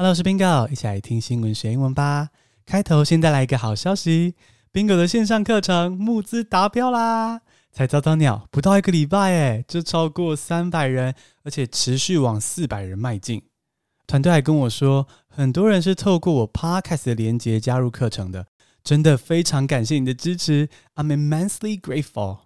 Hello， 我是 Bingo， 一起来听新闻学英文吧。开头先带来一个好消息， Bingo 的线上课程募资达标啦！才早早鸟不到一个礼拜耶，就超过300人，而且持续往400人迈进。团队还跟我说，很多人是透过我 Podcast 的连结加入课程的，真的非常感谢你的支持 ，I'm immensely grateful。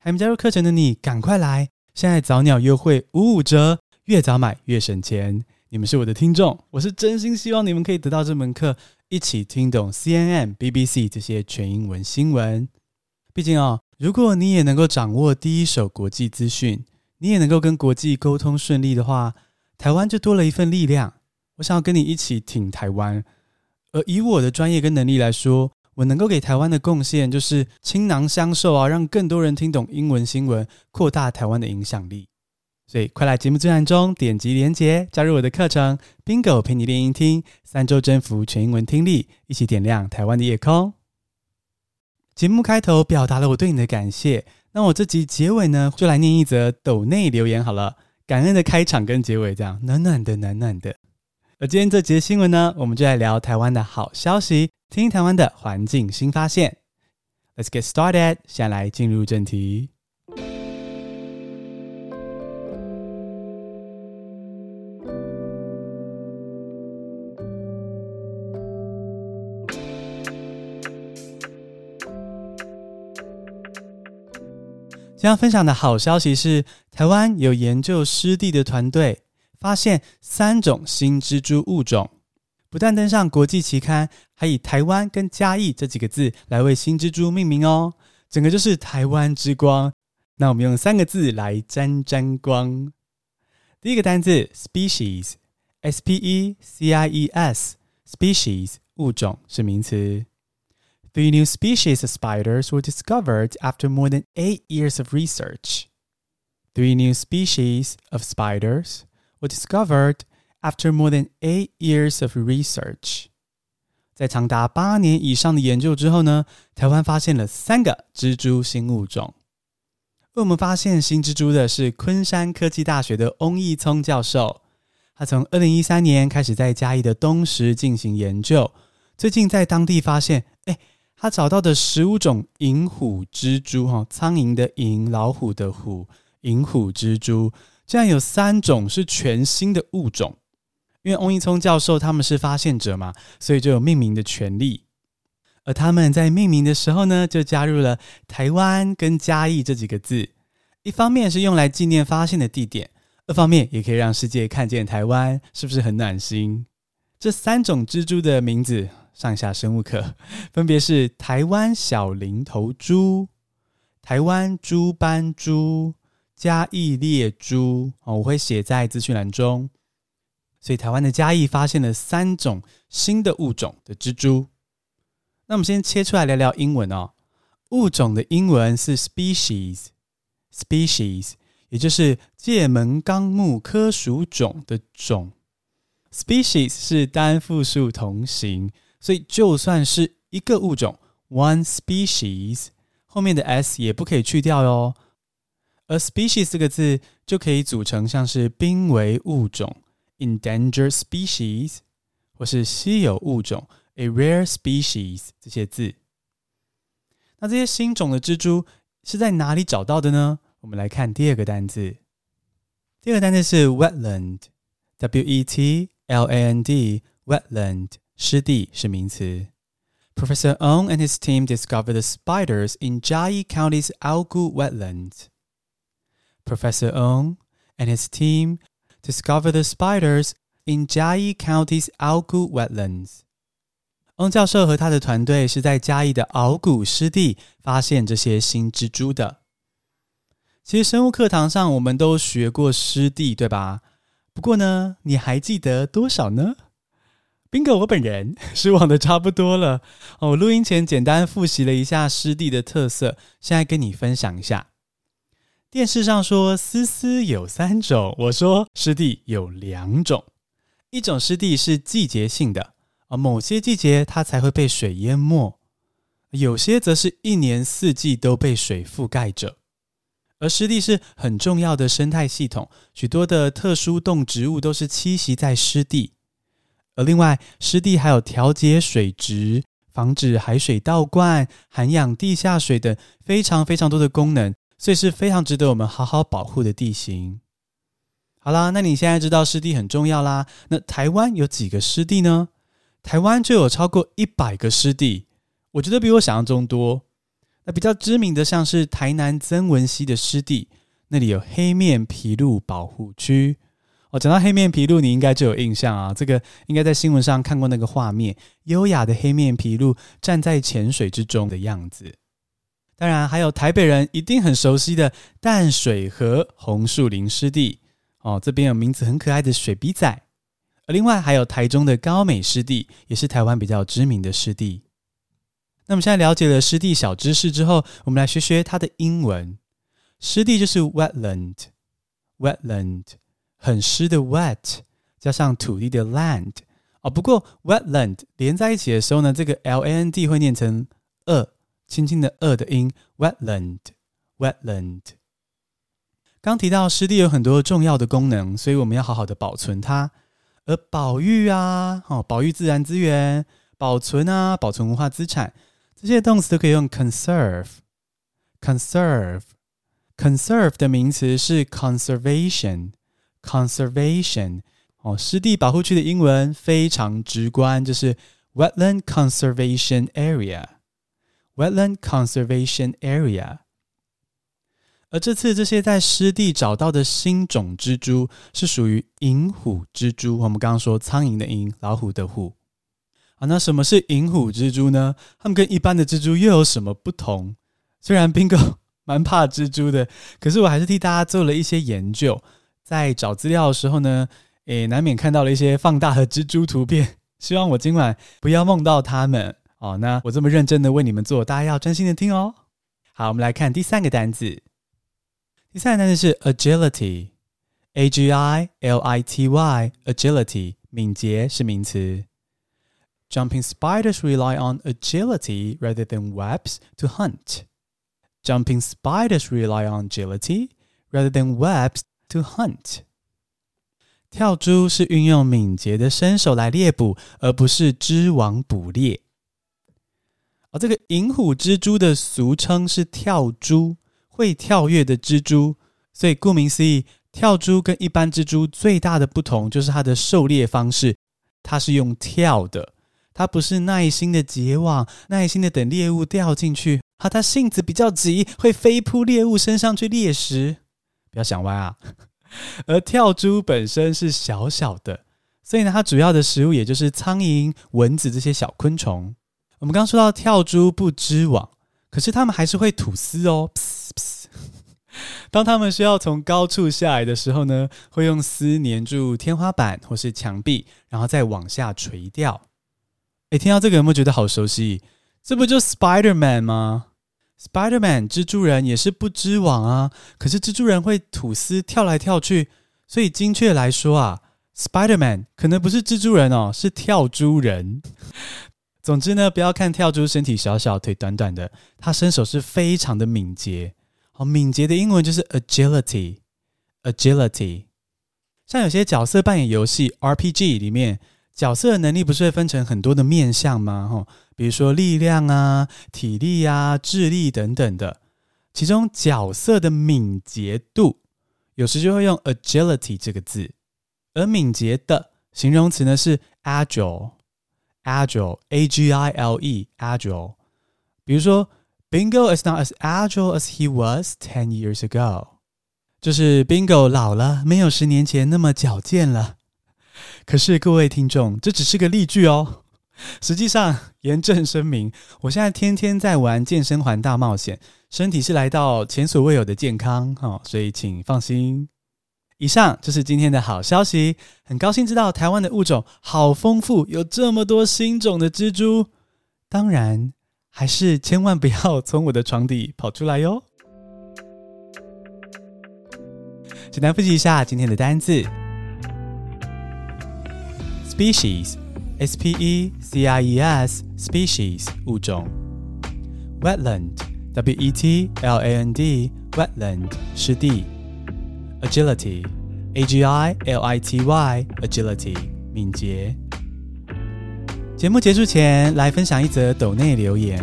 还没加入课程的你，赶快来！现在早鸟优惠55折，越早买越省钱。你们是我的听众，我是真心希望你们可以得到这门课，一起听懂 CNN、BBC 这些全英文新闻。毕竟哦，如果你也能够掌握第一手国际资讯，你也能够跟国际沟通顺利的话，台湾就多了一份力量。我想要跟你一起挺台湾，而以我的专业跟能力来说，我能够给台湾的贡献就是倾囊相授啊，让更多人听懂英文新闻，扩大台湾的影响力。所以快来节目资讯栏中点击连结，加入我的课程 Bingo 陪你练英听，3周征服全英文听力，一起点亮台湾的夜空。节目开头表达了我对你的感谢，那我这集结尾呢，就来念一则抖内留言好了，感恩的开场跟结尾，这样暖暖的暖暖的。而今天这集新闻呢，我们就来聊台湾的好消息，听台湾的环境新发现。 Let's get started， 先来进入正题。今天分享的好消息是，台湾有研究湿地的团队发现3种新蜘蛛物种，不但登上国际期刊，还以台湾跟嘉义这几个字来为新蜘蛛命名哦，整个就是台湾之光。那我们用3个字来沾沾光。第一个单字 species， S-P-E-C-I-E-S， species 物种是名词。3 new species of spiders were discovered after more than 8 years of research. 3 new species of spiders were discovered after more than 8 years of research. 在长达8年以上的研究之后呢，台湾发现了3个蜘蛛新物种。为我们发现新蜘蛛的是昆山科技大学的翁义聪教授，他从2013年开始在嘉义的东石进行研究，最近在当地发现他找到的15种银虎蜘蛛，苍蝇的蝇，老虎的虎，银虎蜘蛛，竟然有3种是全新的物种。因为翁一聪教授他们是发现者嘛，所以就有命名的权利。而他们在命名的时候呢，就加入了台湾跟嘉义这几个字，一方面是用来纪念发现的地点，二方面也可以让世界看见台湾，是不是很暖心？这3种蜘蛛的名字，上下生物课分别是台湾小林头蛛、台湾猪斑蛛、嘉义猎蛛，我会写在资讯栏中。所以台湾的嘉义发现了3种新的物种的蜘蛛。那我们先切出来聊聊英文哦。物种的英文是 species， species 也就是界门纲目科属种的种。species 是单复数同形，所以就算是一个物种 one species， 后面的 s 也不可以去掉哦。而 species 这个字就可以组成像是濒危物种 endangered species 或是稀有物种 a rare species 这些字。那这些新种的蜘蛛是在哪里找到的呢？我们来看第二个单字。第二个单字是 wetland， W-E-T-L-A-N-D， wetland湿地是名词。 Professor Ueng and his team discovered the spiders in Chiayi County's Aogu Wetlands. Professor Ueng and his team discovered the spiders in Chiayi County's Aogu Wetlands. 翁教授和他的团队是在嘉义的鳌谷湿地发现这些新蜘蛛的。其实生物课堂上我们都学过湿地，对吧？不过呢，你还记得多少呢？Bingo 我本人失望的差不多了，我录音前简单复习了一下湿地的特色，现在跟你分享一下。电视上说丝丝有3种，我说湿地有2种。一种湿地是季节性的，某些季节它才会被水淹没，有些则是1年4季都被水覆盖着。而湿地是很重要的生态系统，许多的特殊动植物都是栖息在湿地。而另外，湿地还有调节水质、防止海水倒灌、涵养地下水等非常非常多的功能，所以是非常值得我们好好保护的地形。好啦，那你现在知道湿地很重要啦。那台湾有几个湿地呢？台湾就有超过100个湿地，我觉得比我想象中多。那比较知名的像是台南曾文溪的湿地，那里有黑面琵鹭保护区。讲到黑面琵鹭，你应该就有印象啊，这个应该在新闻上看过那个画面，优雅的黑面琵鹭站在浅水之中的样子。当然还有台北人一定很熟悉的淡水河红树林湿地，这边有名字很可爱的水笔仔。而另外还有台中的高美湿地，也是台湾比较知名的湿地。那我们现在了解了湿地小知识之后，我们来学学它的英文。湿地就是 wetland， 很湿的 wet 加上土地的 land， 不过 wetland 连在一起的时候呢，这个 land 会念成轻轻的的音， wetland。 刚提到湿地有很多重要的功能，所以我们要好好的保存它。而保育啊，保育自然资源，保存啊，保存文化资产，这些动词都可以用 conserve 的名词是 conservation。 湿地保护区的英文非常直观，就是 wetland conservation area。 而这次这些在湿地找到的新种蜘蛛是属于银虎蜘蛛，我们刚刚说苍蝇的蝇，老虎的虎。那什么是银虎蜘蛛呢？它们跟一般的蜘蛛又有什么不同？虽然 Bingo 蛮怕蜘蛛的，可是我还是替大家做了一些研究。在找资料的时候呢，难免看到了一些放大的蜘蛛图片，希望我今晚不要梦到它们。那我这么认真的为你们做，大家要专心的听哦。好，我们来看第三个单字。第三个单字是 agility， agility， agility 敏捷是名词。Jumping spiders rely on agility rather than webs to hunt. Jumping spiders rely on agility rather than webs to hunt. 跳蛛是运用敏捷的身手来猎捕，而不是织网捕猎。这个银虎蜘蛛的俗称是跳蛛，会跳跃的蜘蛛，所以顾名思义，跳蛛跟一般蜘蛛最大的不同就是它的狩猎方式，它是用跳的。他不是耐心的结网，耐心的等猎物掉进去，他性子比较急，会飞扑猎物身上去猎食。不要想歪啊！而跳蛛本身是小小的，所以呢，它主要的食物也就是苍蝇、蚊子这些小昆虫。我们刚说到跳蛛不织网，可是它们还是会吐丝哦。当它们需要从高处下来的时候呢，会用丝粘住天花板或是墙壁，然后再往下垂掉。听到这个有没有觉得好熟悉？这不就 Spider-Man 吗？ Spider-Man 蜘蛛人也是不织网啊，可是蜘蛛人会吐丝跳来跳去，所以精确来说啊， Spider-Man 可能不是蜘蛛人哦，是跳蛛人。总之呢，不要看跳蛛身体小小腿短短的，他身手是非常的敏捷。敏捷的英文就是 agility。 像有些角色扮演游戏 RPG 里面，角色的能力不是会分成很多的面向吗？比如说力量啊、体力啊、智力等等的。其中角色的敏捷度，有时就会用 agility 这个字。而敏捷的形容词呢是 agile， A-G-I-L-E， agile。比如说 Bingo is not as agile as he was 10 years ago， 就是 Bingo 老了，没有10年前那么矫健了。可是各位听众，这只是个例句哦。实际上，严正声明，我现在天天在玩健身环大冒险，身体是来到前所未有的健康，所以请放心。以上就是今天的好消息，很高兴知道台湾的物种好丰富，有这么多新种的蜘蛛。当然，还是千万不要从我的床底跑出来哟。简单复习一下今天的单字。Species, S-P-E-C-I-E-S, species, 物种。Wetland, W-E-T-L-A-N-D, wetland, 湿地。Agility, A-G-I-L-I-T-Y, agility, 敏捷。节目结束前来分享一则抖内留言，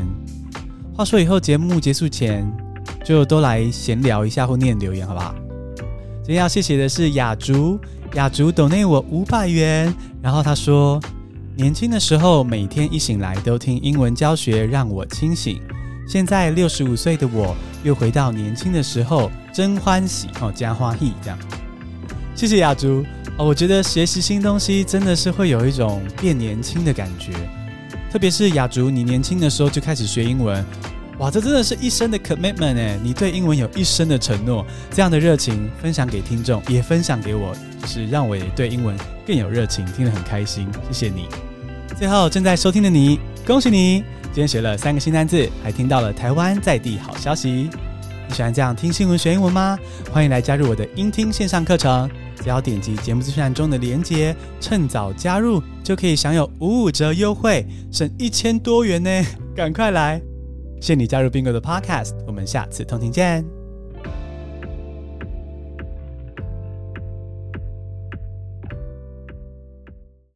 话说以后节目结束前就都来闲聊一下或念留言好不好？今天要谢谢的是雅竹抖内我500元，然后他说年轻的时候每天一醒来都听英文教学让我清醒，现在65岁的我又回到年轻的时候，真欢喜哦，加欢喜这样。谢谢雅竹哦，我觉得学习新东西真的是会有一种变年轻的感觉，特别是雅竹，你年轻的时候就开始学英文，哇，这真的是一生的 commitment 耶，你对英文有一生的承诺，这样的热情分享给听众，也分享给我，就是让我也对英文更有热情，听得很开心，谢谢你。最后正在收听的你，恭喜你，今天学了3个新单字，还听到了台湾在地好消息。你喜欢这样听新闻学英文吗？欢迎来加入我的英听线上课程，只要点击节目资讯栏中的连结，趁早加入就可以享有55折优惠，省1000多元呢，赶快来！谢谢你加入 Bingo 的 Podcast， 我们下次通勤见。